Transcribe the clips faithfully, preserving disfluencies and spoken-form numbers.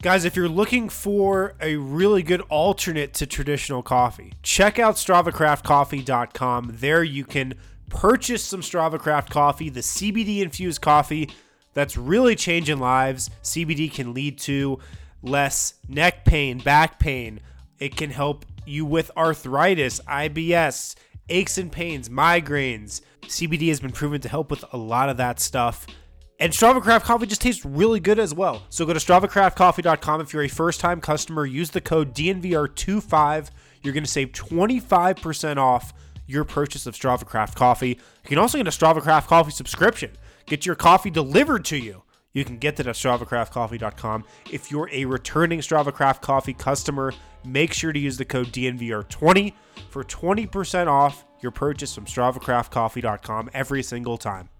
Guys, if you're looking for a really good alternate to traditional coffee, check out Strava Craft Coffee dot com. There you can purchase some StravaCraft coffee, the C B D-infused coffee that's really changing lives. C B D can lead to less neck pain, back pain. It can help you with arthritis, I B S, aches and pains, migraines. C B D has been proven to help with a lot of that stuff. And StravaCraft coffee just tastes really good as well. So go to Strava Craft Coffee dot com. If you're a first-time customer, use the code D N V R twenty-five. You're going to save twenty-five percent off your purchase of StravaCraft coffee. You can also get a StravaCraft coffee subscription. Get your coffee delivered to you. You can get that at Strava Craft Coffee dot com. If you're a returning StravaCraft coffee customer, make sure to use the code D N V R twenty for twenty percent off your purchase from Strava Craft Coffee dot com every single time.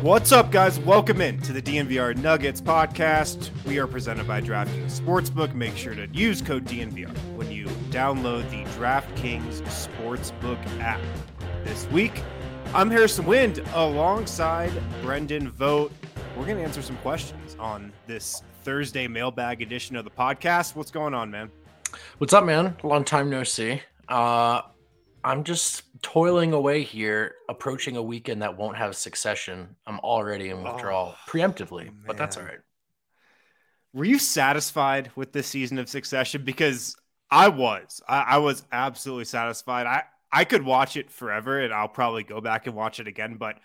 What's up, guys? Welcome in to the D N V R Nuggets podcast. We are presented by DraftKings Sportsbook. Make sure to use code D N V R when you download the DraftKings Sportsbook app. This week, I'm Harrison Wind alongside Brendan Vogt. We're going to answer some questions on this Thursday mailbag edition of the podcast. What's going on, man? What's up, man? Long time no see. Uh, I'm just toiling away here, approaching a weekend that won't have succession. I'm already in withdrawal oh, preemptively, man. But that's all right. Were you satisfied with this season of Succession? Because I was. I, I was absolutely satisfied. I, I could watch it forever, and I'll probably go back and watch it again. But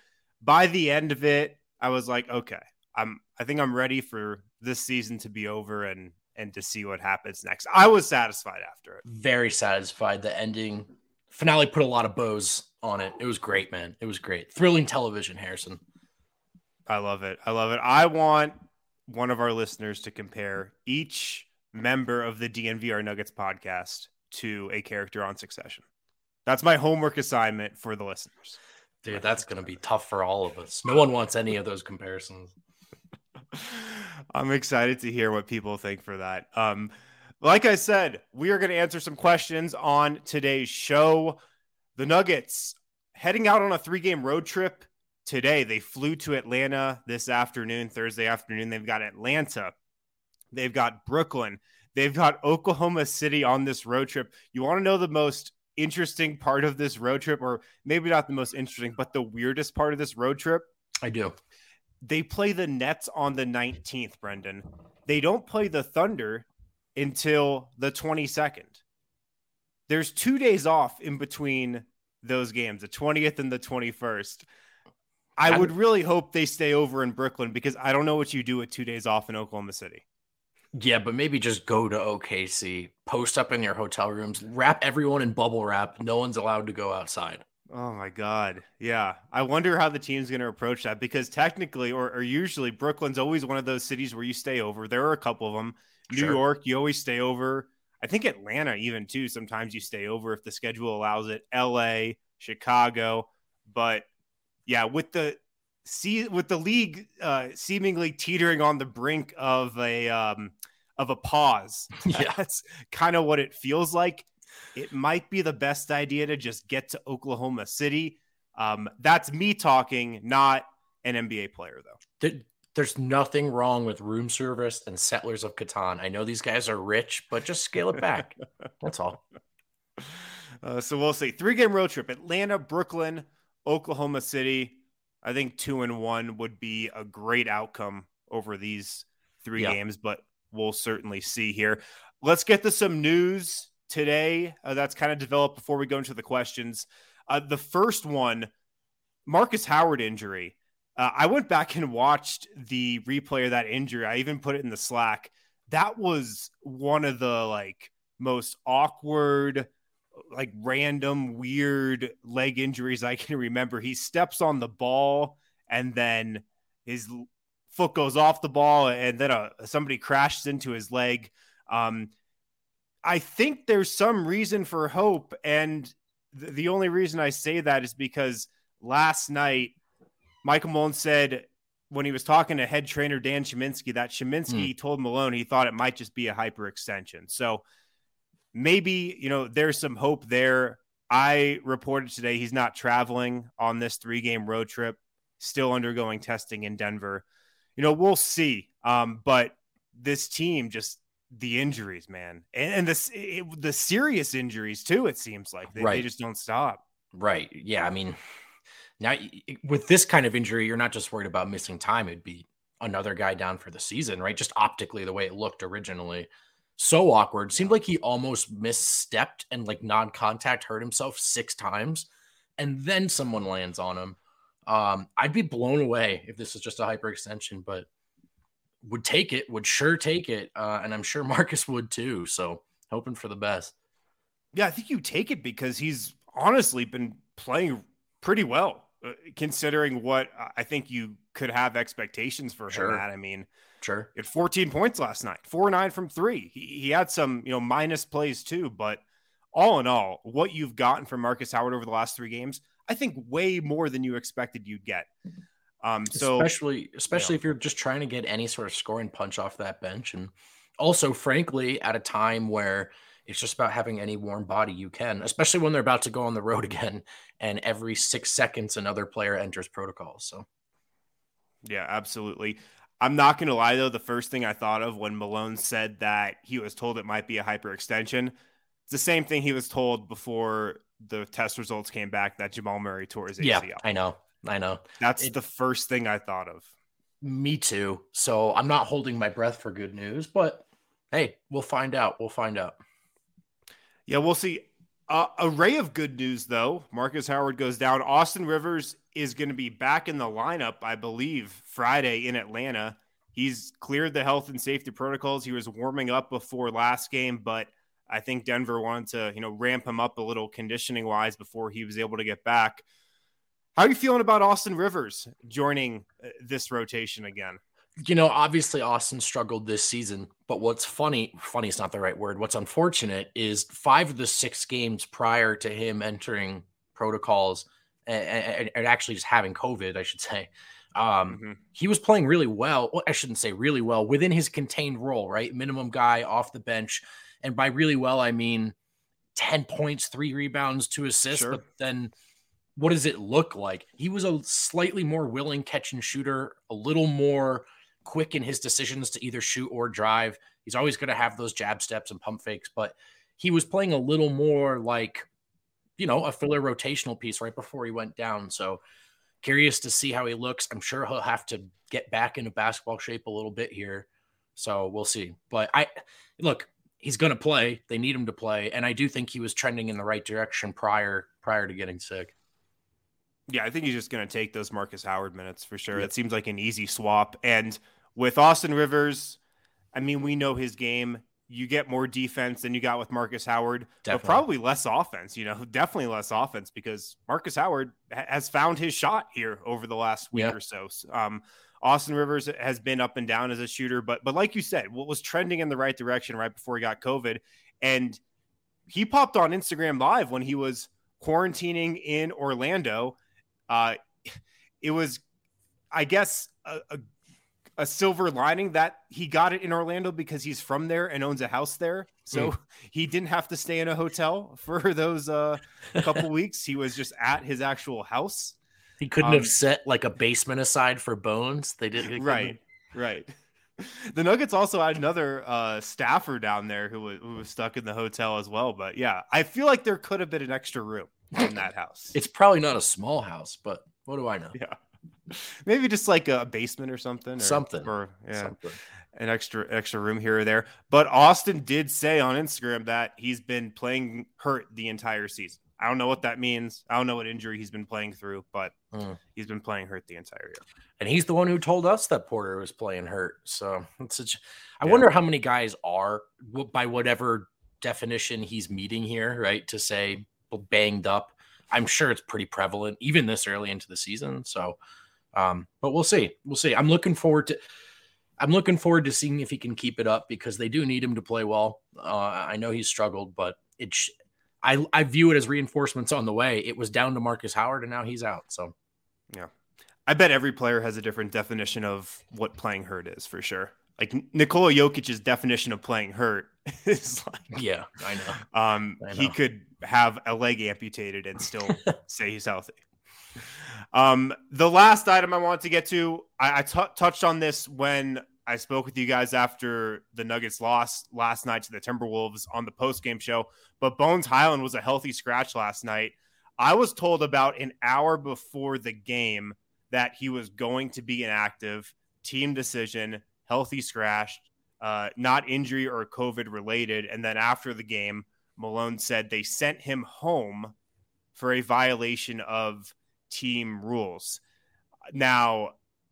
by the end of it, I was like, okay, I'm. I think I'm ready for this season to be over and and to see what happens next. I was satisfied after it. Very satisfied. The ending. Finale put a lot of bows on it. It was great, man. It was great. Thrilling television, Harrison. I love it. I love it. I want one of our listeners to compare each member of the D N V R Nuggets podcast to a character on Succession. That's my homework assignment for the listeners. Dude, that's going to be tough for all of us. No one wants any of those comparisons. I'm excited to hear what people think for that. Um, Like I said, we are going to answer some questions on today's show. The Nuggets heading out on a three-game road trip today. They flew to Atlanta this afternoon, Thursday afternoon. They've got Atlanta. They've got Brooklyn. They've got Oklahoma City on this road trip. You want to know the most interesting part of this road trip, or maybe not the most interesting, but the weirdest part of this road trip? I do. They play the Nets on the nineteenth, Brendan. They don't play the Thunder until the twenty-second. There's two days off in between those games, the twentieth and the twenty-first. I would really hope they stay over in Brooklyn, because I don't know what you do with two days off in Oklahoma City. Yeah, but maybe just go to O K C, post up in your hotel rooms, wrap everyone in bubble wrap. No one's allowed to go outside. Oh my God. Yeah. I wonder how the team's going to approach that, because technically, or, or usually Brooklyn's always one of those cities where you stay over. There are a couple of them. New sure. York, you always stay over. I think Atlanta even too. Sometimes you stay over if the schedule allows it. L A, Chicago. But yeah, with the see with the league uh, seemingly teetering on the brink of a um, of a pause. Yeah. That's kind of what it feels like. It might be the best idea to just get to Oklahoma City. Um, that's me talking, not an N B A player though. Did- There's nothing wrong with room service and Settlers of Catan. I know these guys are rich, but just scale it back. That's all. Uh, so we'll see. Three-game road trip. Atlanta, Brooklyn, Oklahoma City. I think two and one would be a great outcome over these three yeah. games, but we'll certainly see here. Let's get to some news today uh, that's kind of developed before we go into the questions. Uh, the first one, Markus Howard injury. Uh, I went back and watched the replay of that injury. I even put it in the Slack. That was one of the like most awkward, like random, weird leg injuries I can remember. He steps on the ball and then his foot goes off the ball, and then uh, somebody crashes into his leg. Um, I think there's some reason for hope. And th- the only reason I say that is because last night, Michael Malone said, when he was talking to head trainer Dan Cheminsky, that Cheminsky mm. told Malone he thought it might just be a hyperextension. So maybe, you know, there's some hope there. I reported today he's not traveling on this three-game road trip, still undergoing testing in Denver. You know, we'll see. Um, but this team, just the injuries, man. And, and this, it, the serious injuries, too, it seems like. They, right. they just don't stop. Right. Yeah, I mean, now with this kind of injury, you're not just worried about missing time. It'd be another guy down for the season, right? Just optically, the way it looked originally. So awkward. Seemed like he almost misstepped and like non-contact hurt himself six times. And then someone lands on him. Um, I'd be blown away if this was just a hyperextension, but would take it, would sure take it. Uh, and I'm sure Marcus would too. So hoping for the best. Yeah, I think you take it because he's honestly been playing pretty well, uh, considering what I think you could have expectations for sure. him at. I mean, sure. At fourteen points last night, four nine from three. He, he had some, you know, minus plays too, but all in all, what you've gotten from Markus Howard over the last three games, I think way more than you expected you'd get. Um, so especially, especially you know. if you're just trying to get any sort of scoring punch off that bench. And also, frankly, at a time where it's just about having any warm body you can, especially when they're about to go on the road again and every six seconds another player enters protocol. So. Yeah, absolutely. I'm not going to lie though. The first thing I thought of when Malone said that he was told it might be a hyperextension, it's the same thing he was told before the test results came back that Jamal Murray tore his A C L. Yeah, I know. I know. That's it, the first thing I thought of. Me too. So I'm not holding my breath for good news, but hey, we'll find out. We'll find out. Yeah, we'll see. Uh, array of good news, though. Markus Howard goes down. Austin Rivers is going to be back in the lineup, I believe, Friday in Atlanta. He's cleared the health and safety protocols. He was warming up before last game, but I think Denver wanted to, you know, ramp him up a little conditioning wise before he was able to get back. How are you feeling about Austin Rivers joining this rotation again? You know, obviously Austin struggled this season, but what's funny, funny is not the right word. What's unfortunate is five of the six games prior to him entering protocols and, and, and actually just having COVID, I should say, um, mm-hmm. he was playing really well. Well, I shouldn't say really well within his contained role, right? Minimum guy off the bench. And by really well, I mean ten points, three rebounds, two assists. Sure. But then what does it look like? He was a slightly more willing catch and shooter, a little more quick in his decisions to either shoot or drive. He's always going to have those jab steps and pump fakes, but he was playing a little more like, you know, a filler rotational piece right before he went down. So curious to see how he looks. I'm sure he'll have to get back into basketball shape a little bit here. So we'll see. But I look, he's going to play. They need him to play. And I do think he was trending in the right direction prior, prior to getting sick. Yeah. I think he's just going to take those Markus Howard minutes for sure. Yep. That seems like an easy swap. And with Austin Rivers, I mean, we know his game. You get more defense than you got with Markus Howard, definitely. But probably less offense, you know, definitely less offense because Markus Howard ha- has found his shot here over the last week yep. or so. Um, Austin Rivers has been up and down as a shooter, but but like you said, what was trending in the right direction right before he got COVID, and he popped on Instagram Live when he was quarantining in Orlando. Uh, it was, I guess, a, a, a silver lining that he got it in Orlando because he's from there and owns a house there, so mm. he didn't have to stay in a hotel for those uh, couple weeks. He was just at his actual house. He couldn't um, have set like a basement aside for Bones. They didn't. Right. Right. The Nuggets also had another uh, staffer down there who was, who was stuck in the hotel as well. But yeah, I feel like there could have been an extra room in that house. It's probably not a small house, but what do I know? Yeah. Maybe just like a basement or something. Or, something. Or yeah, something. An extra, extra room here or there. But Austin did say on Instagram that he's been playing hurt the entire season. I don't know what that means. I don't know what injury he's been playing through, but mm. he's been playing hurt the entire year. And he's the one who told us that Porter was playing hurt. So it's such, I yeah. wonder how many guys are, by whatever definition he's meeting here, right, to say banged up. I'm sure it's pretty prevalent, even this early into the season. So, um, but we'll see. We'll see. I'm looking forward to I'm looking forward to seeing if he can keep it up because they do need him to play well. Uh, I know he's struggled, but it's sh- I, I view it as reinforcements on the way. It was down to Markus Howard, and now he's out. So, yeah, I bet every player has a different definition of what playing hurt is, for sure. Like Nikola Jokic's definition of playing hurt is like, yeah, I know. Um, I know. He could have a leg amputated and still say he's healthy. Um, the last item I want to get to, I, I t- touched on this when I spoke with you guys after the Nuggets lost last night to the Timberwolves on the post-game show, but Bones Highland was a healthy scratch last night. I was told about an hour before the game that he was going to be inactive. Team decision, healthy scratch, uh, not injury or COVID related. And then after the game, Malone said they sent him home for a violation of team rules. Now,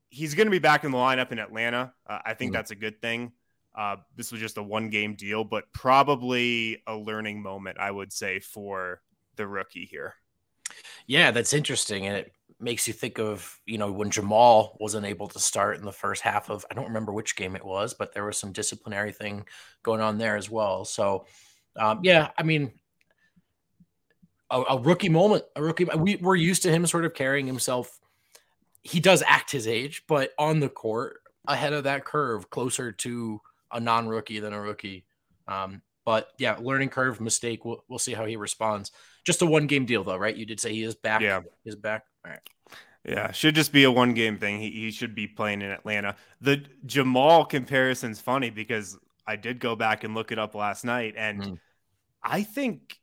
he's going to be back in the lineup in Atlanta. Uh, I think mm-hmm. that's a good thing. Uh, this was just a one-game deal, but probably a learning moment, I would say, for the rookie here. Yeah, that's interesting. And it makes you think of, you know, when Jamal wasn't able to start in the first half of, I don't remember which game it was, but there was some disciplinary thing going on there as well. So, um, yeah, I mean, a, a rookie moment, a rookie, we, we're used to him sort of carrying himself. He does act his age, but on the court ahead of that curve, closer to a non-rookie than a rookie. Um, But yeah, learning curve, mistake. We'll we'll see how he responds. Just a one game deal though, right? You did say he is back. Yeah, he is back. All right. Yeah, should just be a one game thing. He he should be playing in Atlanta. The Jamal comparison's funny because I did go back and look it up last night, and mm. I think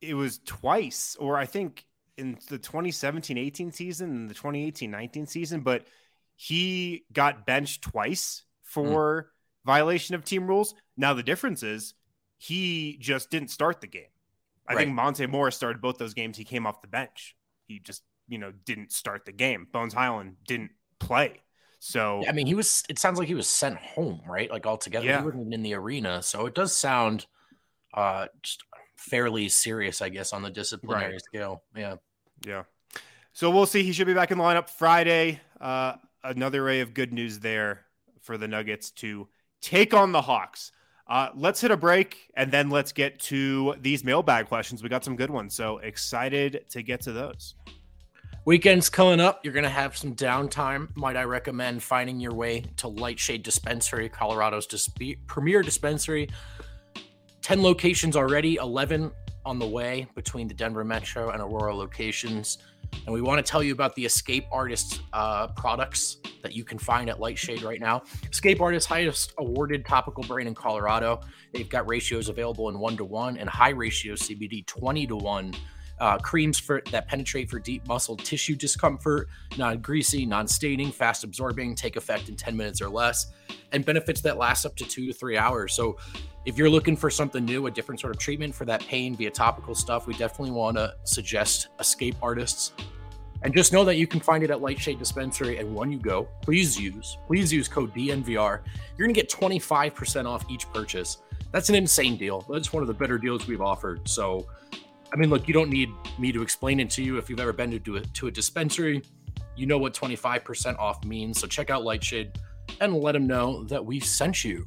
it was twice, or I think in the twenty seventeen eighteen season and the twenty eighteen nineteen season, but he got benched twice for mm. violation of team rules. Now the difference is, he just didn't start the game. I right. think Monte Morris started both those games. He came off the bench. He just, you know, didn't start the game. Bones Highland didn't play. So, I mean, he was, it sounds like he was sent home, right? Like altogether, yeah. He wasn't in the arena. So it does sound uh, just fairly serious, I guess, on the disciplinary right. scale. Yeah. Yeah. So we'll see. He should be back in the lineup Friday. Uh, another ray of good news there for the Nuggets to take on the Hawks. Uh, let's hit a break, and then let's get to these mailbag questions. We got some good ones, so excited to get to those. Weekend's coming up. You're going to have some downtime. Might I recommend finding your way to Lightshade Dispensary, Colorado's disp- premier dispensary. ten locations already, eleven on the way between the Denver Metro and Aurora locations. And we want to tell you about the Escape Artist uh, products that you can find at Lightshade right now. Escape Artist, highest awarded topical brand in Colorado. They've got ratios available in one to one and high ratio C B D twenty to one. Uh, creams for that penetrate for deep muscle tissue discomfort, non-greasy, non-staining, fast absorbing, take effect in ten minutes or less, and benefits that last up to two to three hours. So if you're looking for something new, a different sort of treatment for that pain via topical stuff, we definitely want to suggest Escape Artists. And just know that you can find it at Lightshade Dispensary. And when you go, please use, please use code D N V R. You're going to get twenty-five percent off each purchase. That's an insane deal. That's one of the better deals we've offered. So, I mean, look, you don't need me to explain it to you. If you've ever been to, to, a, to a dispensary, you know what twenty-five percent off means. So check out Lightshade and let them know that we sent you.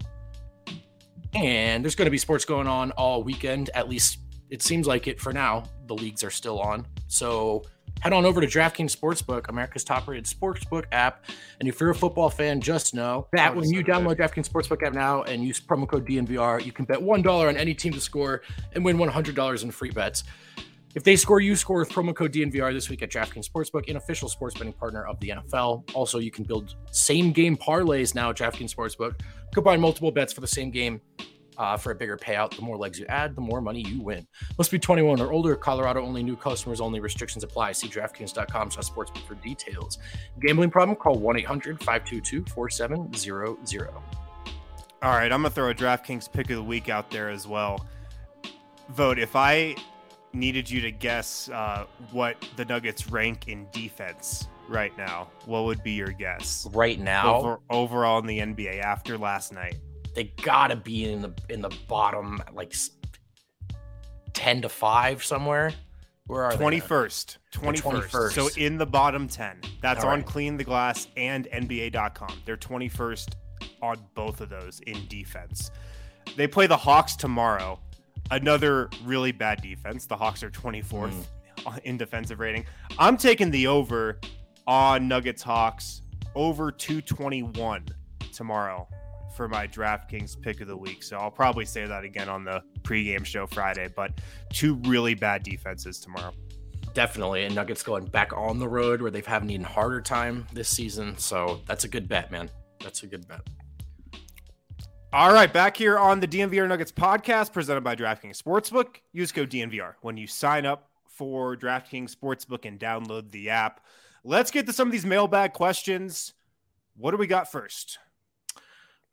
And there's going to be sports going on all weekend. At least it seems like it for now. The leagues are still on. So head on over to DraftKings Sportsbook, America's top-rated sportsbook app. And if you're a football fan, just know that oh, when you download good. DraftKings Sportsbook app now and use promo code D N V R, you can bet one dollar on any team to score and win one hundred dollars in free bets. If they score, you score with promo code D N V R this week at DraftKings Sportsbook, an official sports betting partner of the N F L. Also, you can build same-game parlays now at DraftKings Sportsbook. Combine multiple bets for the same game uh, for a bigger payout. The more legs you add, the more money you win. Must be twenty-one or older. Colorado-only, new customers only. Restrictions apply. See DraftKings dot com slash sportsbook for details. Gambling problem? Call one eight hundred five two two four seven zero zero. All right, I'm going to throw a DraftKings pick of the week out there as well. Vote, if I needed you to guess uh, what the Nuggets rank in defense right now, what would be your guess right now Over, overall in the N B A after last night? They gotta be in the in the bottom like ten to five somewhere. Where are twenty-first, they? twenty-first, twenty-first. So in the bottom ten. That's all on right. CleanTheGlass and N B A dot com. They're twenty-first on both of those in defense. They play the Hawks tomorrow. Another really bad defense. The Hawks are twenty-fourth mm. in defensive rating. I'm taking the over on Nuggets Hawks over two twenty-one tomorrow for my DraftKings pick of the week. So I'll probably say that again on the pregame show Friday, but two really bad defenses tomorrow. Definitely. And Nuggets going back on the road where they've had an even harder time this season. So that's a good bet, man. That's a good bet. All right, back here on the D N V R Nuggets podcast presented by DraftKings Sportsbook. Use code D N V R when you sign up for DraftKings Sportsbook and download the app. Let's get to some of these mailbag questions. What do we got first?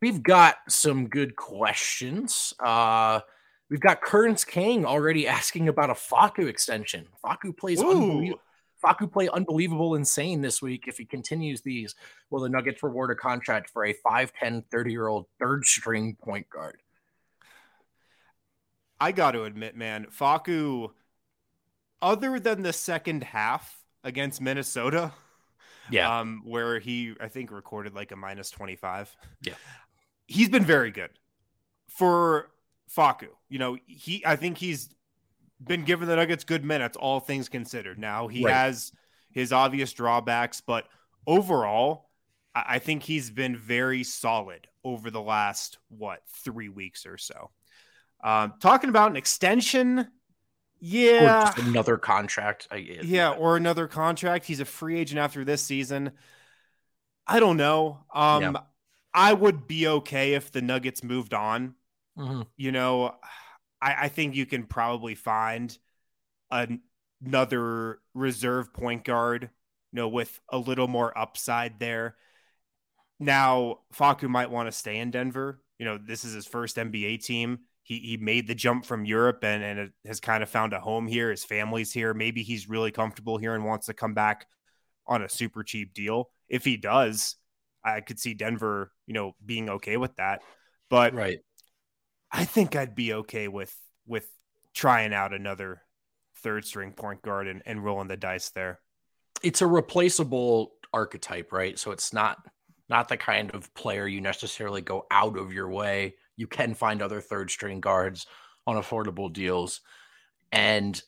We've got some good questions. Uh, we've got Kearns King already asking about a Facu extension. Facu plays unbelievable. Facu play unbelievable insane this week. If he continues these, will the Nuggets reward a contract for a five ten, thirty-year-old third-string point guard? I got to admit, man, Facu, other than the second half against Minnesota, yeah, um, where he, I think, recorded like a minus twenty-five. Yeah, he's been very good for Facu. You know, he, I think he's been given the Nuggets good minutes, all things considered. Now he right. has his obvious drawbacks, but overall, I think he's been very solid over the last, what, three weeks or so. Um, talking about an extension. Yeah. Or just another contract. I guess. Yeah. Or another contract. He's a free agent after this season. I don't know. Um, yeah. I would be okay if the Nuggets moved on, mm-hmm. you know, I think you can probably find an, another reserve point guard, you know, with a little more upside there. Now, Facu might want to stay in Denver. You know, this is his first N B A team. He he made the jump from Europe and, and it has kind of found a home here. His family's here. Maybe he's really comfortable here and wants to come back on a super cheap deal. If he does, I could see Denver, you know, being okay with that. But right. I think I'd be okay with with trying out another third string point guard and, and rolling the dice there. It's a replaceable archetype, right? So it's not not the kind of player you necessarily go out of your way. You can find other third string guards on affordable deals. And,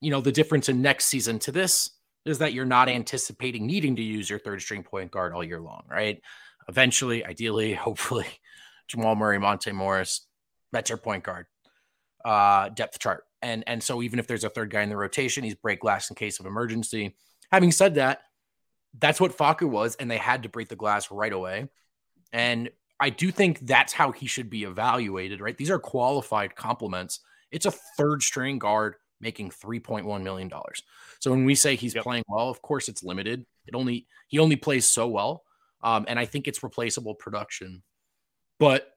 you know, the difference in next season to this is that you're not anticipating needing to use your third string point guard all year long, right? Eventually, ideally, hopefully, Jamal Murray, Monte Morris. That's your point guard uh, depth chart. And and so even if there's a third guy in the rotation, he's break glass in case of emergency. Having said that, that's what Facu was, and they had to break the glass right away. And I do think that's how he should be evaluated, right? These are qualified compliments. It's a third string guard making three point one million dollars. So when we say he's yep. playing well, of course it's limited. It only He only plays so well. Um, and I think it's replaceable production. But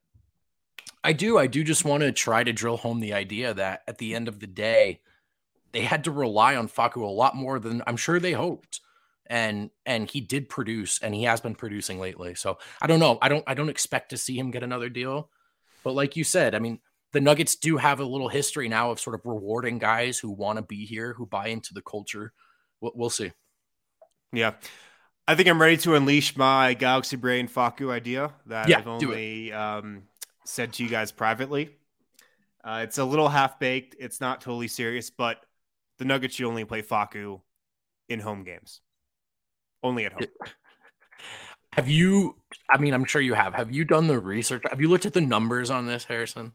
I do. I do just want to try to drill home the idea that at the end of the day, they had to rely on Facu a lot more than I'm sure they hoped. And and he did produce, and he has been producing lately. So I don't know. I don't I don't expect to see him get another deal. But like you said, I mean, the Nuggets do have a little history now of sort of rewarding guys who want to be here, who buy into the culture. We'll, we'll see. Yeah. I think I'm ready to unleash my Galaxy Brain Facu idea that yeah, I've only... Um, said to you guys privately. Uh, it's a little half-baked. It's not totally serious, but the Nuggets should only play Facu in home games. Only at home. Have you, I mean, I'm sure you have. Have you done the research? Have you looked at the numbers on this, Harrison?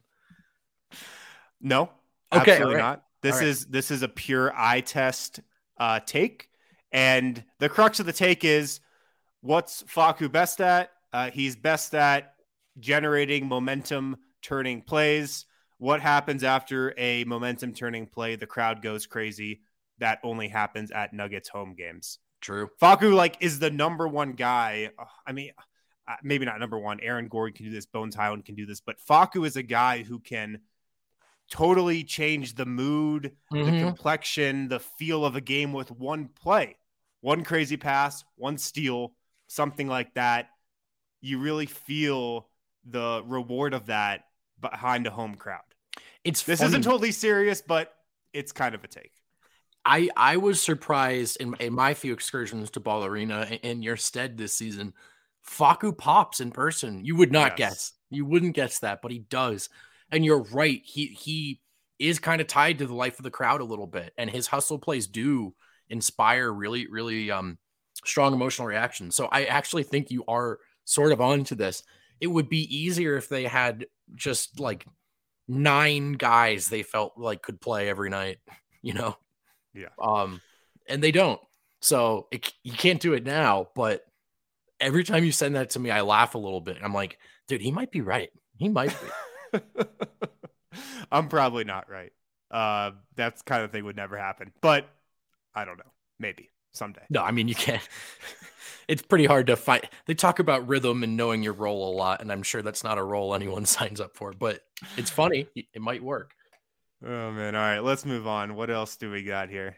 No, okay, absolutely right. not. This right. is this is a pure eye test uh, take. And the crux of the take is, what's Facu best at? Uh, he's best at generating momentum, turning plays. What happens after a momentum turning play? The crowd goes crazy. That only happens at Nuggets home games. True. Facu like is the number one guy. I mean, maybe not number one. Aaron Gordon can do this. Bones Highland can do this, but Facu is a guy who can totally change the mood, mm-hmm. the complexion, the feel of a game with one play, one crazy pass, one steal, something like that. You really feel the reward of that behind a home crowd. It's this funny. Isn't totally serious, but it's kind of a take. I, I was surprised in, in my few excursions to Ball Arena in, in your stead this season. Facu pops in person. You would not yes. guess. You wouldn't guess that, but he does. And you're right. He he is kind of tied to the life of the crowd a little bit, and his hustle plays do inspire really really um strong emotional reaction. So I actually think you are sort of onto this. It would be easier if they had just like nine guys they felt like could play every night, you know? Yeah. Um, and they don't. So it, you can't do it now, but every time you send that to me, I laugh a little bit. I'm like, dude, he might be right. He might be. I'm probably not right. Uh, that kind of thing would never happen, but I don't know. Maybe someday. No, I mean, you can't. It's pretty hard to find. They talk about rhythm and knowing your role a lot, and I'm sure that's not a role anyone signs up for, but it's funny. It might work. Oh, man. All right, let's move on. What else do we got here?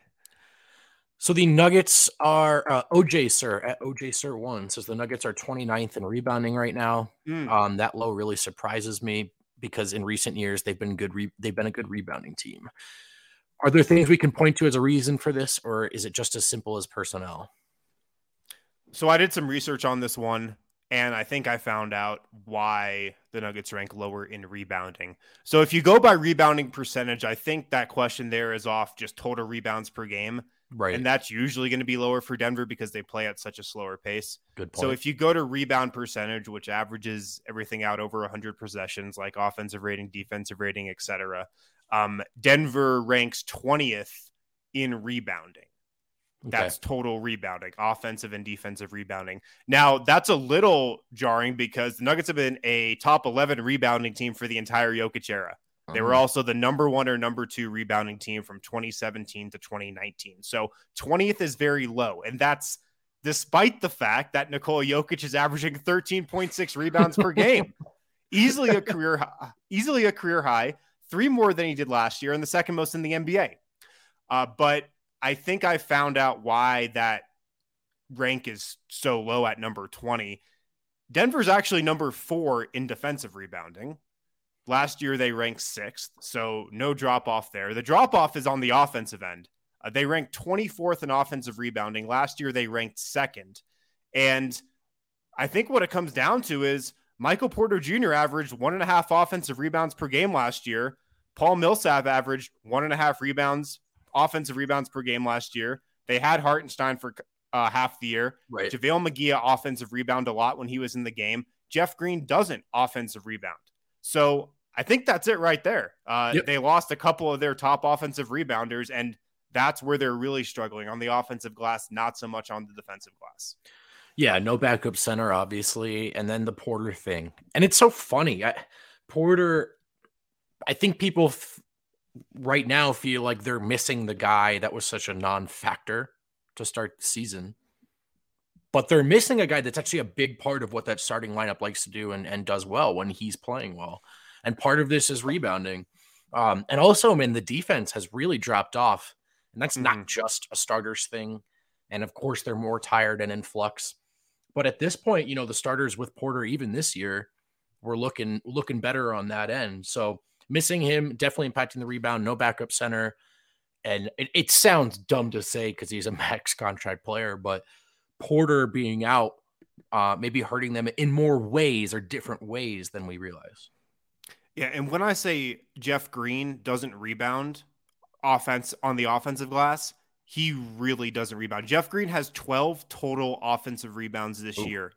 So the Nuggets are uh, O J Sir at O J Sir one says the Nuggets are twenty-ninth in rebounding right now. Mm. Um, that low really surprises me because in recent years they've been good. Re- they've been a good rebounding team. Are there things we can point to as a reason for this, or is it just as simple as personnel? So I did some research on this one, and I think I found out why the Nuggets rank lower in rebounding. So if you go by rebounding percentage, I think that question there is off just total rebounds per game. Right. And that's usually going to be lower for Denver because they play at such a slower pace. Good point. So if you go to rebound percentage, which averages everything out over one hundred possessions, like offensive rating, defensive rating, et cetera, um, Denver ranks twentieth in rebounding. Okay. That's total rebounding, offensive and defensive rebounding. Now, that's a little jarring because the Nuggets have been a top eleven rebounding team for the entire Jokic era. They were also the number one or number two rebounding team from twenty seventeen to twenty nineteen. So twentieth is very low. And that's despite the fact that Nikola Jokic is averaging thirteen point six rebounds per game, easily a career high, easily a career high, three more than he did last year and the second most in the N B A. Uh, but I think I found out why that rank is so low at number twenty. Denver's actually number four in defensive rebounding. Last year, they ranked sixth, so no drop-off there. The drop-off is on the offensive end. Uh, they ranked twenty-fourth in offensive rebounding. Last year, they ranked second. And I think what it comes down to is Michael Porter Junior averaged one and a half offensive rebounds per game last year. Paul Millsap averaged one and a half rebounds, offensive rebounds per game last year. They had Hartenstein for uh, half the year. Right. JaVale McGee offensive rebound a lot when he was in the game. Jeff Green doesn't offensive rebound. So I think that's it right there. Uh, yep. They lost a couple of their top offensive rebounders, and that's where they're really struggling on the offensive glass, not so much on the defensive glass. Yeah, no backup center, obviously, and then the Porter thing. And it's so funny. I, Porter, I think people f- right now feel like they're missing the guy that was such a non-factor to start the season. But they're missing a guy that's actually a big part of what that starting lineup likes to do and, and does well when he's playing well. And part of this is rebounding. Um, and also, I mean, the defense has really dropped off. And that's mm-hmm. not just a starters thing. And, of course, they're more tired and in flux. But at this point, you know, the starters with Porter, even this year, were looking looking better on that end. So missing him, definitely impacting the rebound, no backup center. And it, it sounds dumb to say because he's a max contract player, but Porter being out uh, maybe hurting them in more ways or different ways than we realize. Yeah. And when I say Jeff Green doesn't rebound offense on the offensive glass, he really doesn't rebound. Jeff Green has twelve total offensive rebounds this Ooh. year.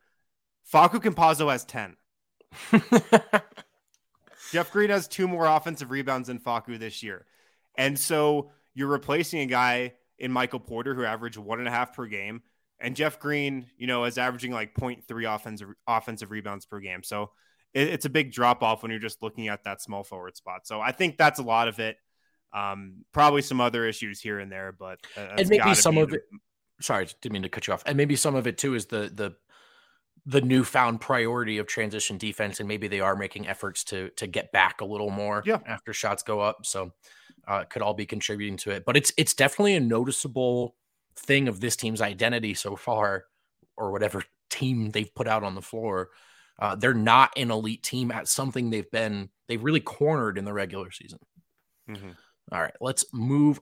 Facu Campazzo has ten. Jeff Green has two more offensive rebounds than Facu this year. And so you're replacing a guy in Michael Porter who averaged one and a half per game. And Jeff Green, you know, is averaging like zero point three offensive offensive rebounds per game. So it, it's a big drop off when you're just looking at that small forward spot. So I think that's a lot of it. Um, probably some other issues here and there, but uh, and maybe some of the, it. Sorry, didn't mean to cut you off. And maybe some of it too is the the the newfound priority of transition defense, and maybe they are making efforts to to get back a little more yeah. after shots go up. So uh, it could all be contributing to it. But it's it's definitely a noticeable thing of this team's identity so far, or whatever team they've put out on the floor. Uh, they're not an elite team at something they've been, they've really cornered in the regular season. Mm-hmm. All right, let's move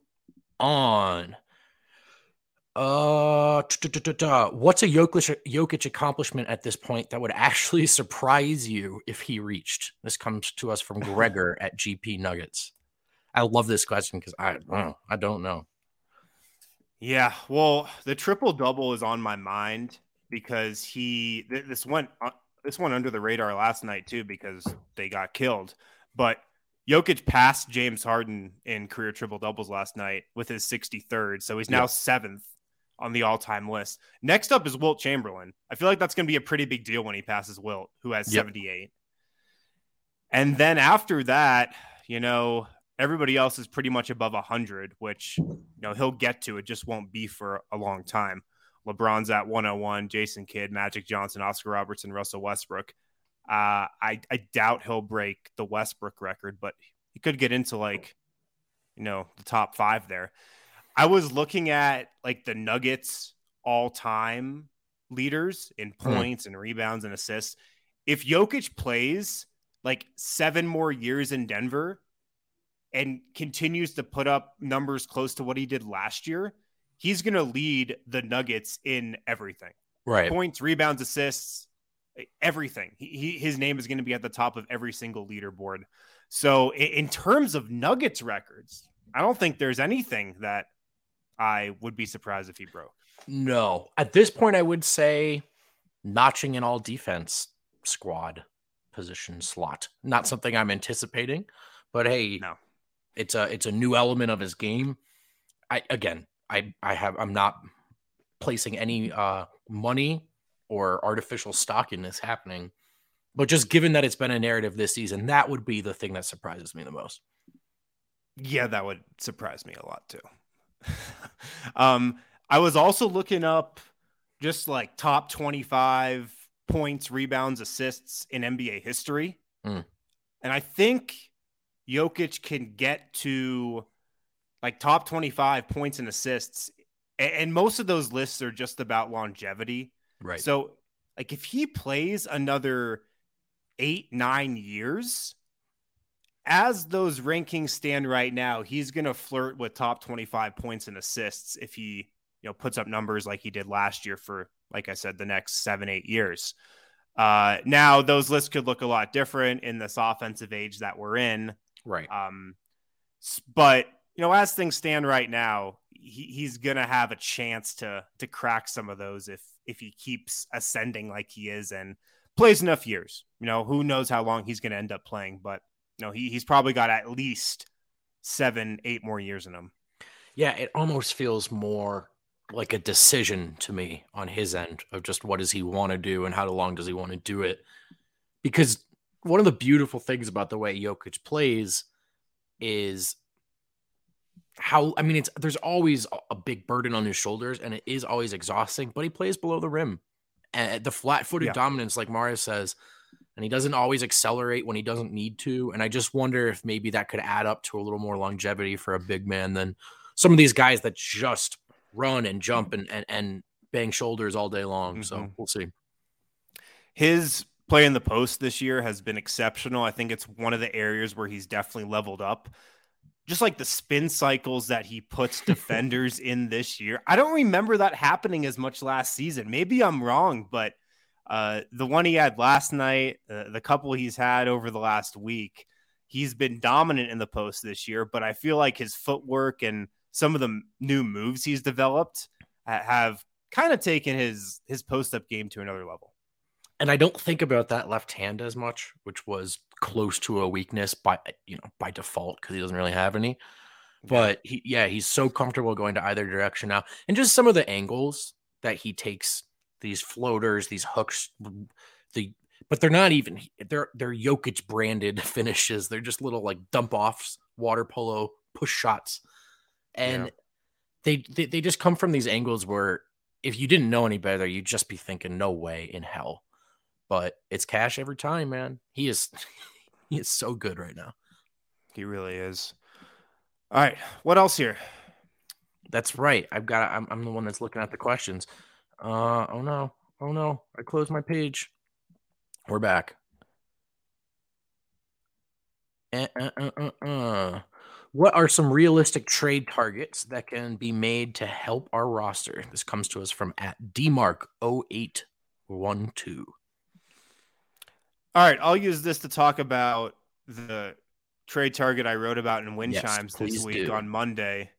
on. Uh, what's a Jokic, Jokic accomplishment at this point that would actually surprise you if he reached? This comes to us from Gregor at G P Nuggets. I love this question because I, I don't know. Yeah, well, the triple-double is on my mind because he th- – this went uh, this went under the radar last night too because they got killed. But Jokic passed James Harden in career triple-doubles last night with his sixty-third, so he's now seventh on the all-time list. Next up is Wilt Chamberlain. I feel like that's going to be a pretty big deal when he passes Wilt, who has seventy-eight. And then after that, you know – everybody else is pretty much above one hundred, which, you know, he'll get to. It just won't be for a long time. LeBron's at one oh one, Jason Kidd, Magic Johnson, Oscar Robertson, Russell Westbrook. Uh, I, I doubt he'll break the Westbrook record, but he could get into, like, you know, the top five there. I was looking at, like, the Nuggets all-time leaders in points and rebounds and assists. If Jokic plays, like, seven more years in Denver and continues to put up numbers close to what he did last year, he's going to lead the Nuggets in everything. Right. Points, rebounds, assists, everything. He, he, his name is going to be at the top of every single leaderboard. So in, in terms of Nuggets records, I don't think there's anything that I would be surprised if he broke. No. At this point, I would say notching an all-defense squad position slot. Not something I'm anticipating, but hey, no. It's a it's a new element of his game. I again, I I have I'm not placing any uh, money or artificial stock in this happening, but just given that it's been a narrative this season, that would be the thing that surprises me the most. Yeah, that would surprise me a lot too. um, I was also looking up just like top twenty-five points, rebounds, assists in N B A history, mm. and I think Jokic can get to like top twenty-five points and assists. And most of those lists are just about longevity. Right. So like if he plays another eight, nine years, as those rankings stand right now, he's going to flirt with top twenty-five points and assists. If he, you know, puts up numbers like he did last year for, like I said, the next seven, eight years. Uh, now those lists could look a lot different in this offensive age that we're in. Right. Um, but, you know, as things stand right now, he, he's going to have a chance to to crack some of those if if he keeps ascending like he is and plays enough years. You know, who knows how long he's going to end up playing. But, you know, he, he's probably got at least seven, eight more years in him. Yeah, it almost feels more like a decision to me on his end of just what does he want to do and how long does he want to do it. Because one of the beautiful things about the way Jokic plays is how, I mean, it's, there's always a big burden on his shoulders and it is always exhausting, but he plays below the rim and the flat footed yeah. dominance, like Mario says, and he doesn't always accelerate when he doesn't need to. And I just wonder if maybe that could add up to a little more longevity for a big man than some of these guys that just run and jump and, and, and bang shoulders all day long. Mm-hmm. So we'll see. His play in the post this year has been exceptional. I think it's one of the areas where he's definitely leveled up. Just like the spin cycles that he puts defenders in this year. I don't remember that happening as much last season. Maybe I'm wrong, but uh, the one he had last night, uh, the couple he's had over the last week, he's been dominant in the post this year, but I feel like his footwork and some of the new moves he's developed have kind of taken his, his post-up game to another level. And I don't think about that left hand as much, which was close to a weakness by, you know, by default, because he doesn't really have any. But he, yeah, he's so comfortable going to either direction now. And just some of the angles that he takes, these floaters, these hooks, the but they're not even, they're, they're Jokic branded finishes. They're just little like dump offs, water polo, push shots. And yeah. they, they they just come from these angles where if you didn't know any better, you'd just be thinking, no way in hell. But it's cash every time, man. He is he is so good right now. He really is. All right, what else here? That's right. I've got. I'm I'm the one that's looking at the questions. Uh oh no, oh no! I closed my page. We're back. Uh uh uh uh. uh. What are some realistic trade targets that can be made to help our roster? This comes to us from at D Mark oh eight one two. All right, I'll use this to talk about the trade target I wrote about in Wind yes, Chimes this week do. on Monday.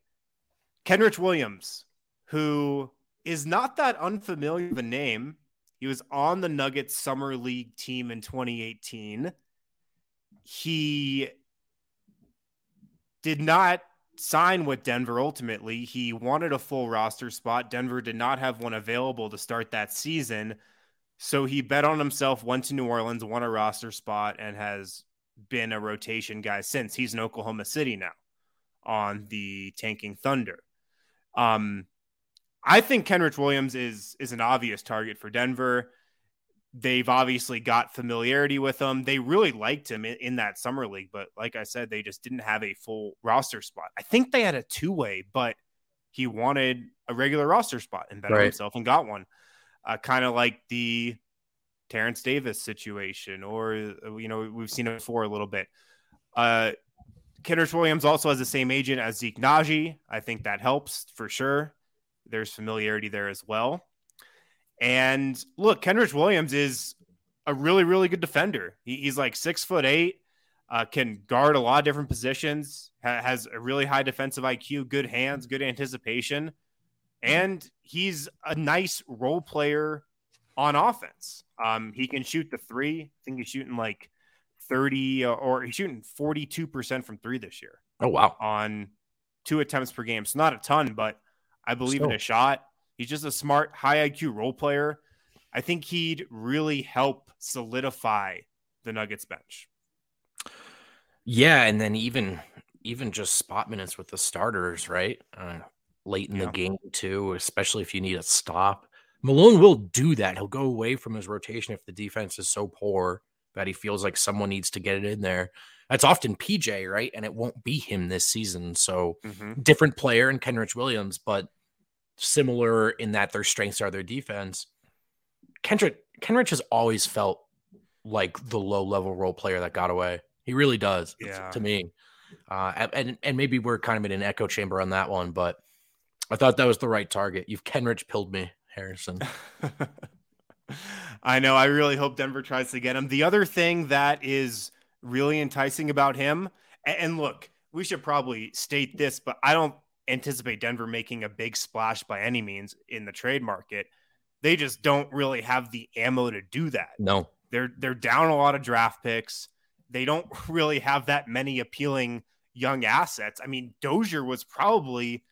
Kenrich Williams who is not that unfamiliar of a name. He was on the Nuggets Summer League team in twenty eighteen. He did not sign with Denver ultimately. He wanted a full roster spot. Denver did not have one available to start that season. So he bet on himself, went to New Orleans, won a roster spot, and has been a rotation guy since. He's in Oklahoma City now on the tanking Thunder. Um, I think Kenrich Williams is is an obvious target for Denver. They've obviously got familiarity with him. They really liked him in, in that summer league, but like I said, they just didn't have a full roster spot. I think they had a two-way, but he wanted a regular roster spot and bet on right. himself and got one. Uh, kind of like the Terrence Davis situation, or, you know, we've seen it before a little bit. Uh, Kenrich Williams also has the same agent as Zeke Nagy. I think that helps for sure. There's familiarity there as well. And look, Kenrich Williams is a really, really good defender. He, he's like six foot eight, uh, can guard a lot of different positions, ha- has a really high defensive I Q, good hands, good anticipation. And he's a nice role player on offense. Um, he can shoot the three. I think he's shooting like thirty or he's shooting forty-two percent from three this year. Oh, wow. On two attempts per game. So not a ton, but I believe Still. in a shot. He's just a smart, high I Q role player. I think he'd really help solidify the Nuggets bench. Yeah, and then even even just spot minutes with the starters, right? Uh, late in yeah. the game, too, especially if you need a stop. Malone will do that. He'll go away from his rotation if the defense is so poor that he feels like someone needs to get it in there. That's often P J, right? And it won't be him this season. So mm-hmm. different player in Kenrich Williams, but similar in that their strengths are their defense. Kenrich, Kenrich has always felt like the low-level role player that got away. He really does yeah. to me. Uh, and, and maybe we're kind of in an echo chamber on that one, but I thought that was the right target. You've Kenrich pilled me, Harrison. I know. I really hope Denver tries to get him. The other thing that is really enticing about him, and look, we should probably state this, but I don't anticipate Denver making a big splash by any means in the trade market. They just don't really have the ammo to do that. No, they're, they're down a lot of draft picks. They don't really have that many appealing young assets. I mean, Dozier was probably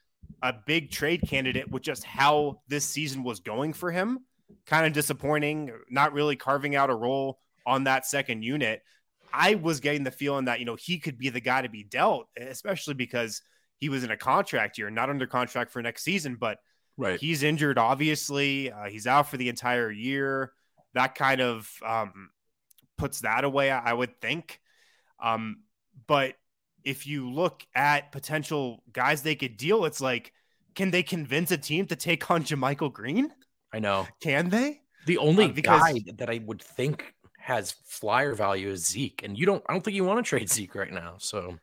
a big trade candidate with just how this season was going for him. Kind of disappointing, not really carving out a role on that second unit. I was getting the feeling that, you know, he could be the guy to be dealt, especially because he was in a contract year, not under contract for next season, but right. he's injured. Obviously uh, he's out for the entire year. That kind of um, puts that away, I would think. Um, but if you look at potential guys they could deal, it's like, can they convince a team to take on Jermichael Green? I know. Can they? The only uh, because... guy that I would think has flyer value is Zeke, and you don't. I don't think you want to trade Zeke right now. So,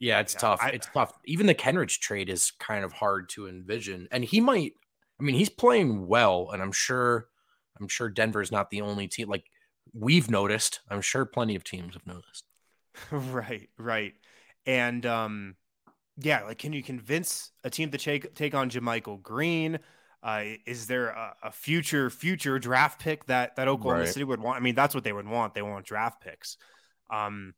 yeah, it's yeah, tough. I, it's tough. Even the Kenrich trade is kind of hard to envision, and he might. I mean, he's playing well, and I'm sure. I'm sure Denver's not the only team. Like we've noticed, I'm sure plenty of teams have noticed. Right, right, and um, yeah, like, can you convince a team to take take on Jermichael Green? Uh, is there a, a future future draft pick that, that Oklahoma right. City would want? I mean, that's what they would want. They want draft picks. Um,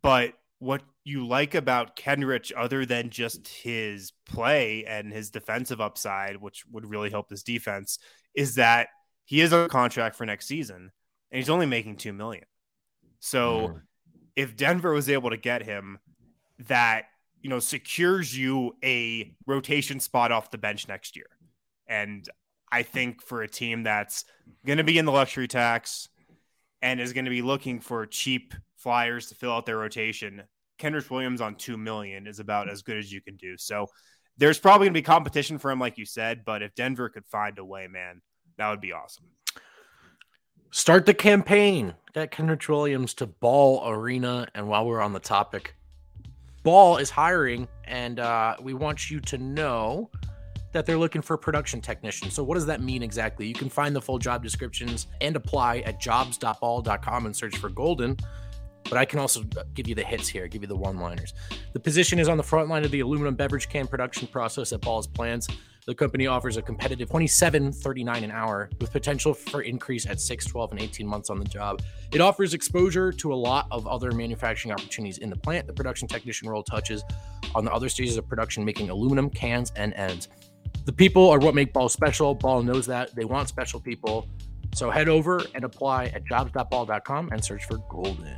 but what you like about Kenrich, other than just his play and his defensive upside, which would really help this defense, is that he is on contract for next season, and he's only making two million dollars. So mm. if Denver was able to get him, that, you know, secures you a rotation spot off the bench next year. And I think for a team that's going to be in the luxury tax and is going to be looking for cheap flyers to fill out their rotation, Kenrich Williams on two million dollars is about as good as you can do. So there's probably going to be competition for him, like you said, but if Denver could find a way, man, that would be awesome. Start the campaign. Get Kenrich Williams to Ball Arena. And while we're on the topic, Ball is hiring, and uh, we want you to know that they're looking for production technicians. So what does that mean exactly? You can find the full job descriptions and apply at jobs dot ball dot com and search for Golden. But I can also give you the hits here, give you the one-liners. The position is on the front line of the aluminum beverage can production process at Ball's plants. The company offers a competitive twenty-seven thirty-nine an hour with potential for increase at six, twelve, and eighteen months on the job. It offers exposure to a lot of other manufacturing opportunities in the plant. The production technician role touches on the other stages of production, making aluminum cans and ends. The people are what make Ball special. Ball knows that. They want special people. So head over and apply at jobs dot ball dot com and search for Golden.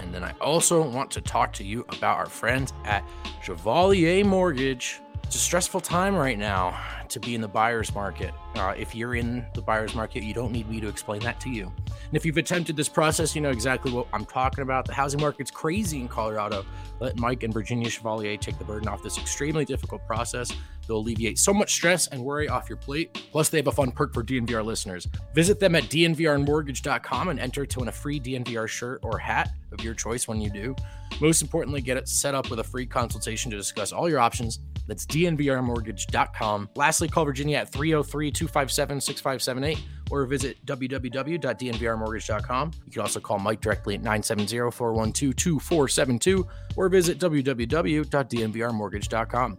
And then I also want to talk to you about our friends at Chevalier Mortgage. It's a stressful time right now to be in the buyer's market. Uh, if you're in the buyer's market, you don't need me to explain that to you. And if you've attempted this process, you know exactly what I'm talking about. The housing market's crazy in Colorado. Let Mike and Virginia Chevalier take the burden off this extremely difficult process. They'll alleviate so much stress and worry off your plate. Plus, they have a fun perk for D N V R listeners. Visit them at D N V R mortgage dot com and enter to win a free D N V R shirt or hat of your choice when you do. Most importantly, get it set up with a free consultation to discuss all your options. That's D N V R mortgage dot com. Lastly, call Virginia at three oh three, two five seven, six five seven eight or visit w w w dot d n v r mortgage dot com. You can also call Mike directly at nine seven zero, four one two, two four seven two or visit w w w dot d n v r mortgage dot com.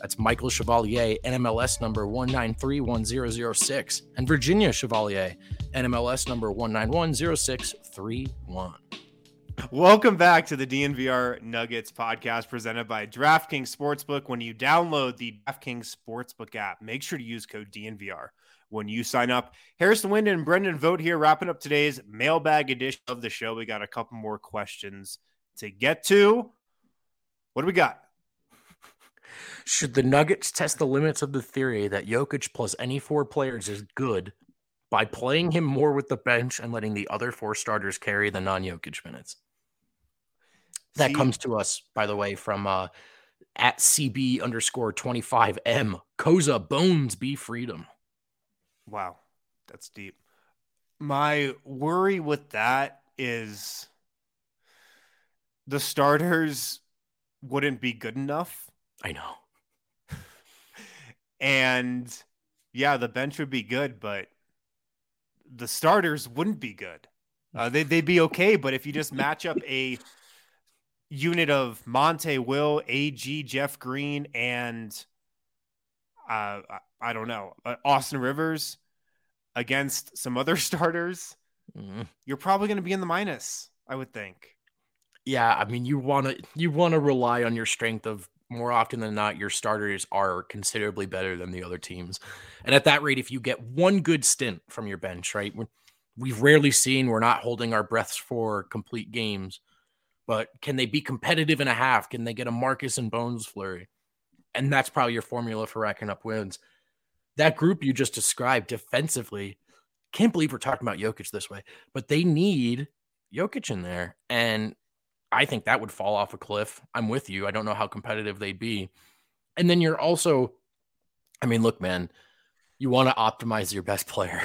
That's Michael Chevalier, N M L S number one nine three one zero zero six, and Virginia Chevalier, N M L S number one nine one zero six three one. Welcome back to the D N V R Nuggets podcast presented by DraftKings Sportsbook. When you download the DraftKings Sportsbook app, make sure to use code D N V R when you sign up. Harrison Wind and Brendan Vogt here, wrapping up today's mailbag edition of the show. We got a couple more questions to get to. What do we got? Should the Nuggets test the limits of the theory that Jokic plus any four players is good by playing him more with the bench and letting the other four starters carry the non-Jokic minutes? That comes to us, by the way, from uh, at C B underscore twenty-five M, Koza Bones B Freedom. Wow, that's deep. My worry with that is the starters wouldn't be good enough. I know. And yeah, the bench would be good, but the starters wouldn't be good. Uh, they, they'd be okay, but if you just match up a unit of Monte, Will, A G, Jeff Green, and uh, I don't know, Austin Rivers against some other starters, mm-hmm. you're probably going to be in the minus, I would think. Yeah, I mean, you want to you want to rely on your strength of more often than not, your starters are considerably better than the other teams. And at that rate, if you get one good stint from your bench, right? We've rarely seen, we're not holding our breaths for complete games. But can they be competitive in a half? Can they get a Marcus and Bones flurry? And that's probably your formula for racking up wins. That group you just described defensively, can't believe we're talking about Jokic this way, but they need Jokic in there. And I think that would fall off a cliff. I'm with you. I don't know how competitive they'd be. And then you're also, I mean, look, man, you want to optimize your best player.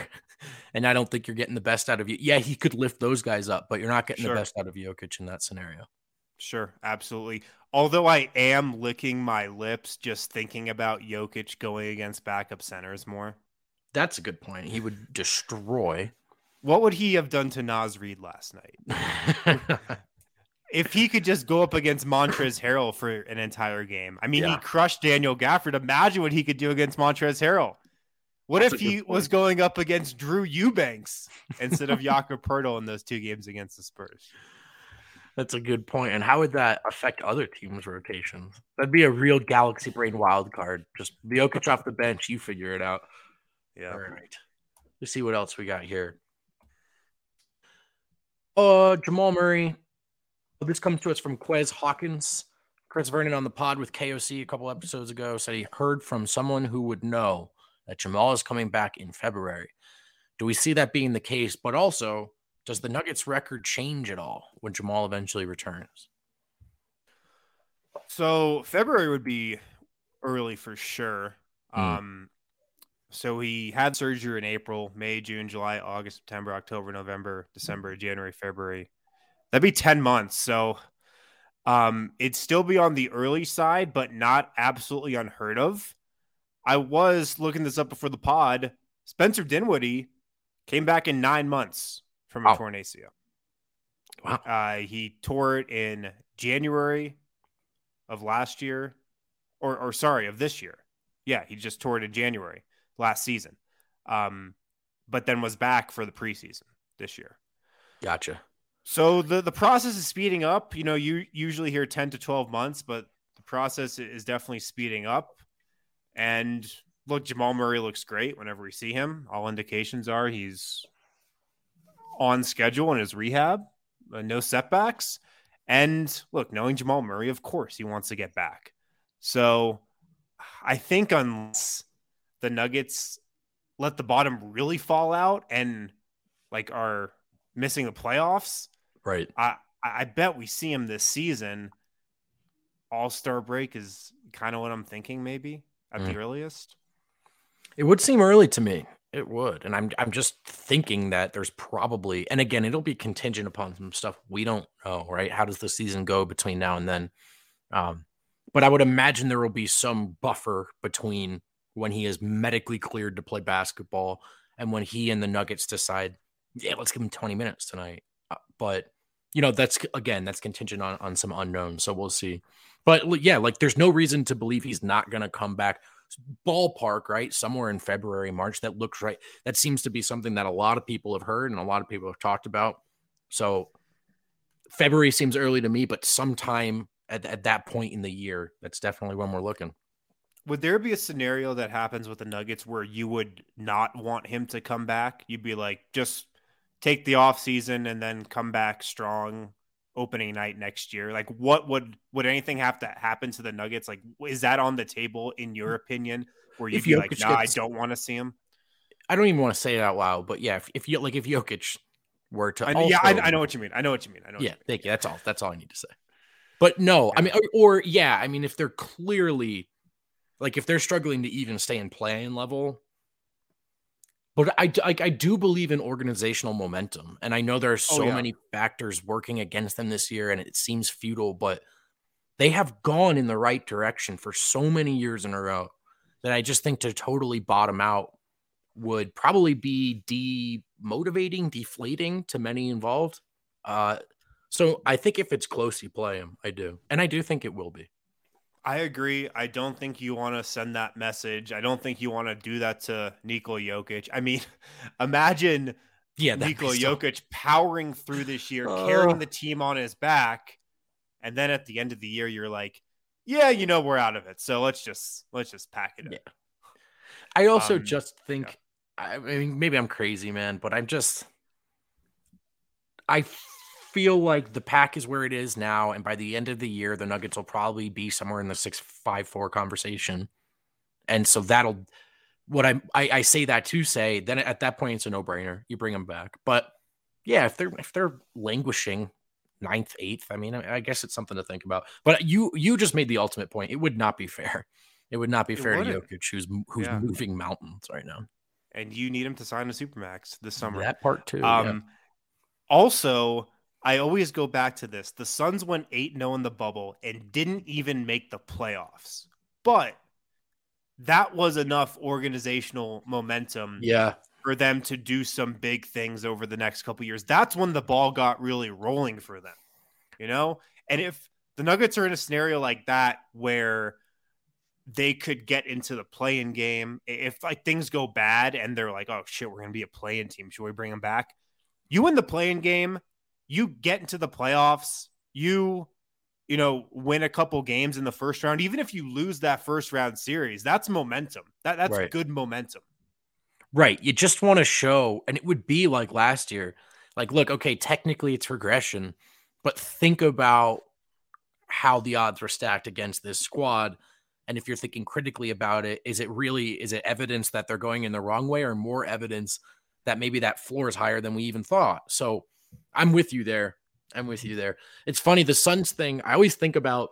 And I don't think you're getting the best out of you. Yeah, he could lift those guys up, but you're not getting sure. the best out of Jokic in that scenario. Sure, absolutely. Although I am licking my lips just thinking about Jokic going against backup centers more. That's a good point. He would destroy. What would he have done to Naz Reid last night? If he could just go up against Montrezl Harrell for an entire game. I mean, yeah. He crushed Daniel Gafford. Imagine what he could do against Montrezl Harrell. What That's if he point. was going up against Drew Eubanks instead of Jakob Poeltl in those two games against the Spurs? That's a good point. And how would that affect other teams' rotations? That'd be a real galaxy brain wild card. Just the Jokic off the bench, you figure it out. Yeah. All right. Let's see what else we got here. Uh, Jamal Murray. This comes to us from Quez Hawkins. Chris Vernon on the pod with K O C a couple episodes ago said he heard from someone who would know that Jamal is coming back in February. Do we see that being the case? But also, does the Nuggets record change at all when Jamal eventually returns? So February would be early for sure. Mm. Um, so he had surgery in April, May, June, July, August, September, October, November, December, January, February. That'd be ten months. So um, it'd still be on the early side, but not absolutely unheard of. I was looking this up before the pod. Spencer Dinwiddie came back in nine months from a oh. torn A C L, Wow. Uh, he tore it in January of last year, or or sorry, of this year. Yeah, he just tore it in January last season, um, but then was back for the preseason this year. Gotcha. So the, the process is speeding up. You know, you usually hear ten to twelve months, but the process is definitely speeding up. And look, Jamal Murray looks great whenever we see him. All indications are he's on schedule in his rehab, uh, no setbacks. And look, knowing Jamal Murray, of course, he wants to get back. So I think unless the Nuggets let the bottom really fall out and like are missing the playoffs, right? I, I bet we see him this season. All-star break is kind of what I'm thinking, maybe at mm. the earliest. It would seem early to me. It would. And I'm I'm just thinking that there's probably, and again, it'll be contingent upon some stuff we don't know, right? How does the season go between now and then? Um, but I would imagine there will be some buffer between when he is medically cleared to play basketball and when he and the Nuggets decide, yeah, let's give him twenty minutes tonight. Uh, but, you know, that's, again, that's contingent on, on some unknowns. So we'll see. But, yeah, like there's no reason to believe he's not going to come back ballpark, right? Somewhere in February, March. That looks right. That seems to be something that a lot of people have heard and a lot of people have talked about. So February seems early to me, but sometime at, at that point in the year, that's definitely when we're looking. Would there be a scenario that happens with the Nuggets where you would not want him to come back? You'd be like, just take the off season and then come back strong opening night next year. Like what would, would anything have to happen to the Nuggets? Like, is that on the table in your opinion, where you'd if be Jokic like, nah, gets, I don't want to see him. I don't even want to say it out loud, but yeah, if, if you like, if Jokic were to, I, also, yeah, I, I know what you mean. I know what you mean. I know. What yeah. You mean. Thank you. That's all. That's all I need to say. But no, I mean, or, or yeah, I mean, if they're clearly like, if they're struggling to even stay in playing level, but I, I, I do believe in organizational momentum, and I know there are so oh, yeah. many factors working against them this year, and it seems futile, but they have gone in the right direction for so many years in a row that I just think to totally bottom out would probably be demotivating, deflating to many involved. Uh, so I think if it's close, you play them. I do. And I do think it will be. I agree. I don't think you want to send that message. I don't think you want to do that to Nikola Jokic. I mean, imagine yeah, Nikola Jokic so... powering through this year, uh... carrying the team on his back, and then at the end of the year, you're like, "Yeah, you know, we're out of it. So let's just let's just pack it up." Yeah. I also um, just think, yeah. I mean, maybe I'm crazy, man, but I'm just, I. feel like the pack is where it is now, and by the end of the year the Nuggets will probably be somewhere in the six five four conversation, and so that'll what I'm, I I say that to say then at that point it's a no-brainer, you bring them back. But yeah, if they're if they're languishing ninth, eighth, I mean I, I guess it's something to think about. But you you just made the ultimate point. It would not be fair. It would not be it fair wouldn't. to Jokic, who's who's yeah. moving mountains right now, and you need him to sign a Supermax this summer. That part too. Um, yeah. Also, I always go back to this. The Suns went eight and oh in the bubble and didn't even make the playoffs. But that was enough organizational momentum yeah. for them to do some big things over the next couple of years. That's when the ball got really rolling for them, you know? And if the Nuggets are in a scenario like that where they could get into the play-in game, if like things go bad and they're like, oh, shit, we're going to be a play-in team. Should we bring them back? You win the play-in game. You get into the playoffs, you, you know, win a couple games in the first round. Even if you lose that first round series, that's momentum. That That's right. good momentum. Right. You just want to show, and it would be like last year, like, look, okay, technically it's regression, but think about how the odds were stacked against this squad. And if you're thinking critically about it, is it really, is it evidence that they're going in the wrong way, or more evidence that maybe that floor is higher than we even thought? So I'm with you there. I'm with you there. It's funny. The Suns thing, I always think about,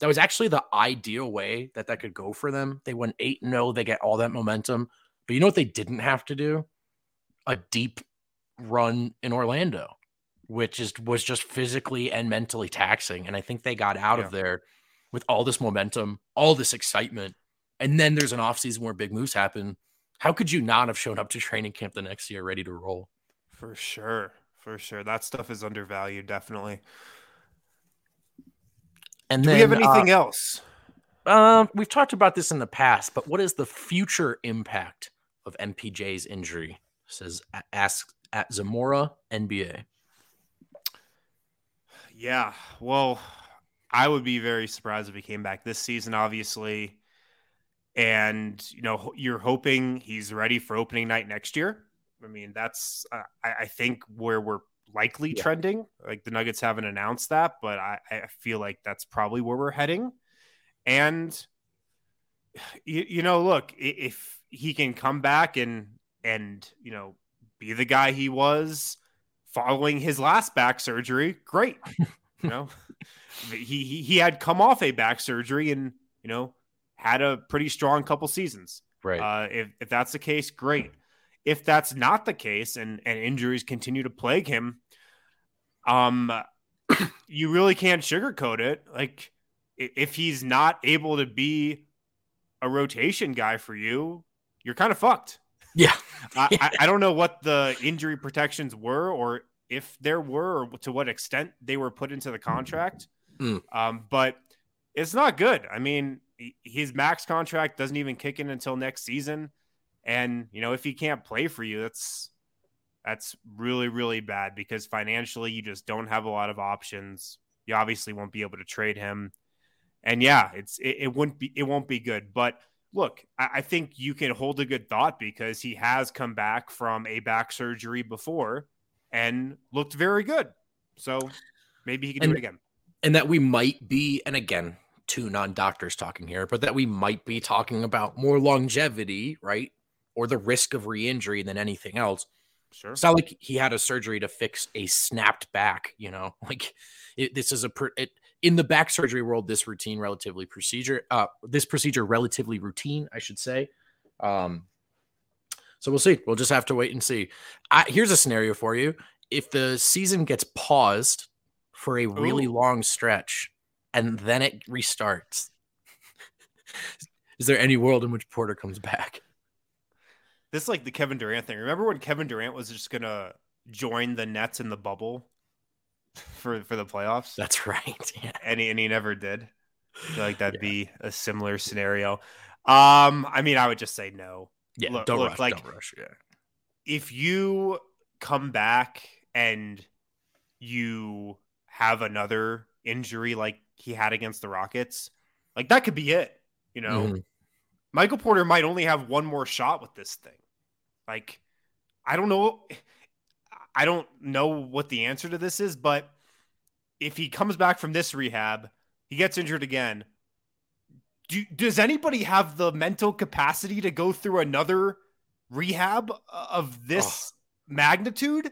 that was actually the ideal way that that could go for them. They went eight and oh. They get all that momentum. But you know what they didn't have to do? A deep run in Orlando, which is was just physically and mentally taxing. And I think they got out yeah. of there with all this momentum, all this excitement. And then there's an offseason where big moves happen. How could you not have shown up to training camp the next year ready to roll? For sure. for sure. That stuff is undervalued, definitely. And do then, we have anything uh, else? Uh, we've talked about this in the past, but what is the future impact of M P J's injury? Says ask at Zamora N B A. Yeah, well, I would be very surprised if he came back this season, obviously. And, you know, you're hoping he's ready for opening night next year. I mean, that's, uh, I, I think, where we're likely yeah. trending. Like, the Nuggets haven't announced that, but I, I feel like that's probably where we're heading. And, you, you know, look, if he can come back and, and, you know, be the guy he was following his last back surgery, great. You know, he, he, he had come off a back surgery and, you know, had a pretty strong couple seasons. Right. Uh, if, if that's the case, great. If that's not the case and, and injuries continue to plague him, um, you really can't sugarcoat it. Like, if he's not able to be a rotation guy for you, you're kind of fucked. Yeah. I, I don't know what the injury protections were, or if there were, or to what extent they were put into the contract. Mm. Um, but it's not good. I mean, his max contract doesn't even kick in until next season. And, you know, if he can't play for you, that's, that's really, really bad, because financially you just don't have a lot of options. You obviously won't be able to trade him. And yeah, it's it, it wouldn't be it won't be good. But look, I, I think you can hold a good thought, because he has come back from a back surgery before and looked very good. So maybe he can and, do it again. And that we might be, and again, two non-doctors talking here, but that we might be talking about more longevity, right? Or the risk of re-injury than anything else. Sure. It's not like he had a surgery to fix a snapped back, you know, like it, this is a per, it, in the back surgery world, this routine relatively procedure, uh, this procedure relatively routine, I should say. Um, so we'll see. We'll just have to wait and see. I, here's a scenario for you. If the season gets paused for a really Ooh. long stretch and then it restarts, is there any world in which Porter comes back? This is like the Kevin Durant thing. Remember when Kevin Durant was just going to join the Nets in the bubble for for the playoffs? That's right. Yeah. And, he, and he never did. I feel like that'd yeah. be a similar scenario. Um, I mean, I would just say no. Yeah, look, don't, look, rush, like, don't rush. Yeah. If you come back and you have another injury like he had against the Rockets, like that could be it, you know? Mm-hmm. Michael Porter might only have one more shot with this thing. Like, I don't know. I don't know what the answer to this is, but if he comes back from this rehab, he gets injured again. Do, does anybody have the mental capacity to go through another rehab of this oh. magnitude?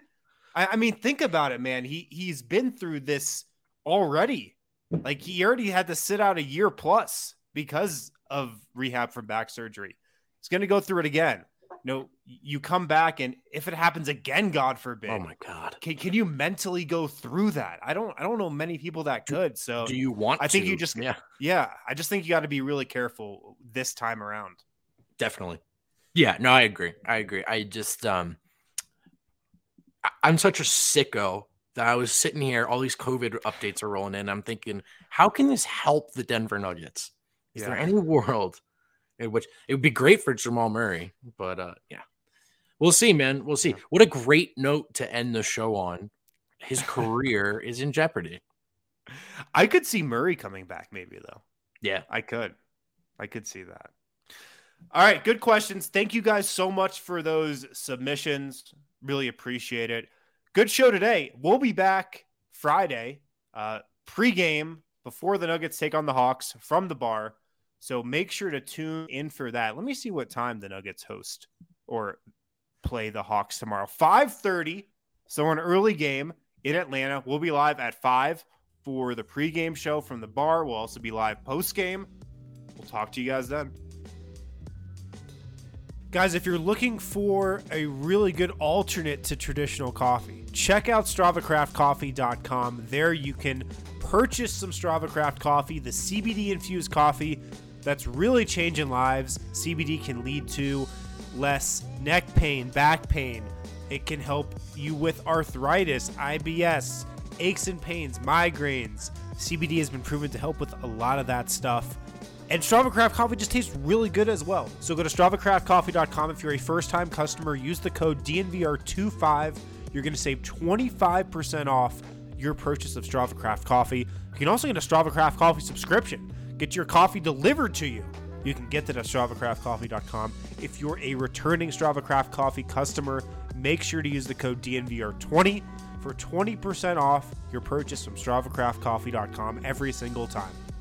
I, I mean, think about it, man. He, he's been through this already. Like, he already had to sit out a year plus because of rehab from back surgery. It's going to go through it again. No, you come back, and if it happens again, God forbid. Oh my God. Can, can you mentally go through that? I don't, I don't know many people that could. So do you want, I think to? you just, yeah. yeah, I just think you got to be really careful this time around. Definitely. Yeah, no, I agree. I agree. I just, um, I, I'm such a sicko that I was sitting here, all these COVID updates are rolling in. I'm thinking, how can this help the Denver Nuggets? Is yeah. there any world in which it would be great for Jamal Murray? But uh, yeah, we'll see, man. We'll see. Yeah. What a great note to end the show on. His career is in jeopardy. I could see Murray coming back maybe, though. Yeah, I could. I could see that. All right. Good questions. Thank you guys so much for those submissions. Really appreciate it. Good show today. We'll be back Friday, uh, pregame before the Nuggets take on the Hawks from the bar. So make sure to tune in for that. Let me see what time the Nuggets host or play the Hawks tomorrow. five thirty, so an early game in Atlanta. We'll be live at five for the pregame show from the bar. We'll also be live postgame. We'll talk to you guys then. Guys, if you're looking for a really good alternate to traditional coffee, check out Strava Craft Coffee dot com. There you can purchase some StravaCraft coffee, the C B D-infused coffee that's really changing lives. C B D can lead to less neck pain, back pain, It can help you with arthritis, I B S, aches and pains, migraines. C B D has been proven to help with a lot of that stuff. And StravaCraft Coffee just tastes really good as well. So go to Strava Craft Coffee dot com. If you're a first-time customer, use the code D N V R twenty-five. You're going to save twenty-five percent off your purchase of StravaCraft Coffee. You can also get a StravaCraft Coffee subscription. Get your coffee delivered to you. You can get that at Strava Craft Coffee dot com. If you're a returning StravaCraft Coffee customer, make sure to use the code D N V R twenty for twenty percent off your purchase from Strava Craft Coffee dot com every single time.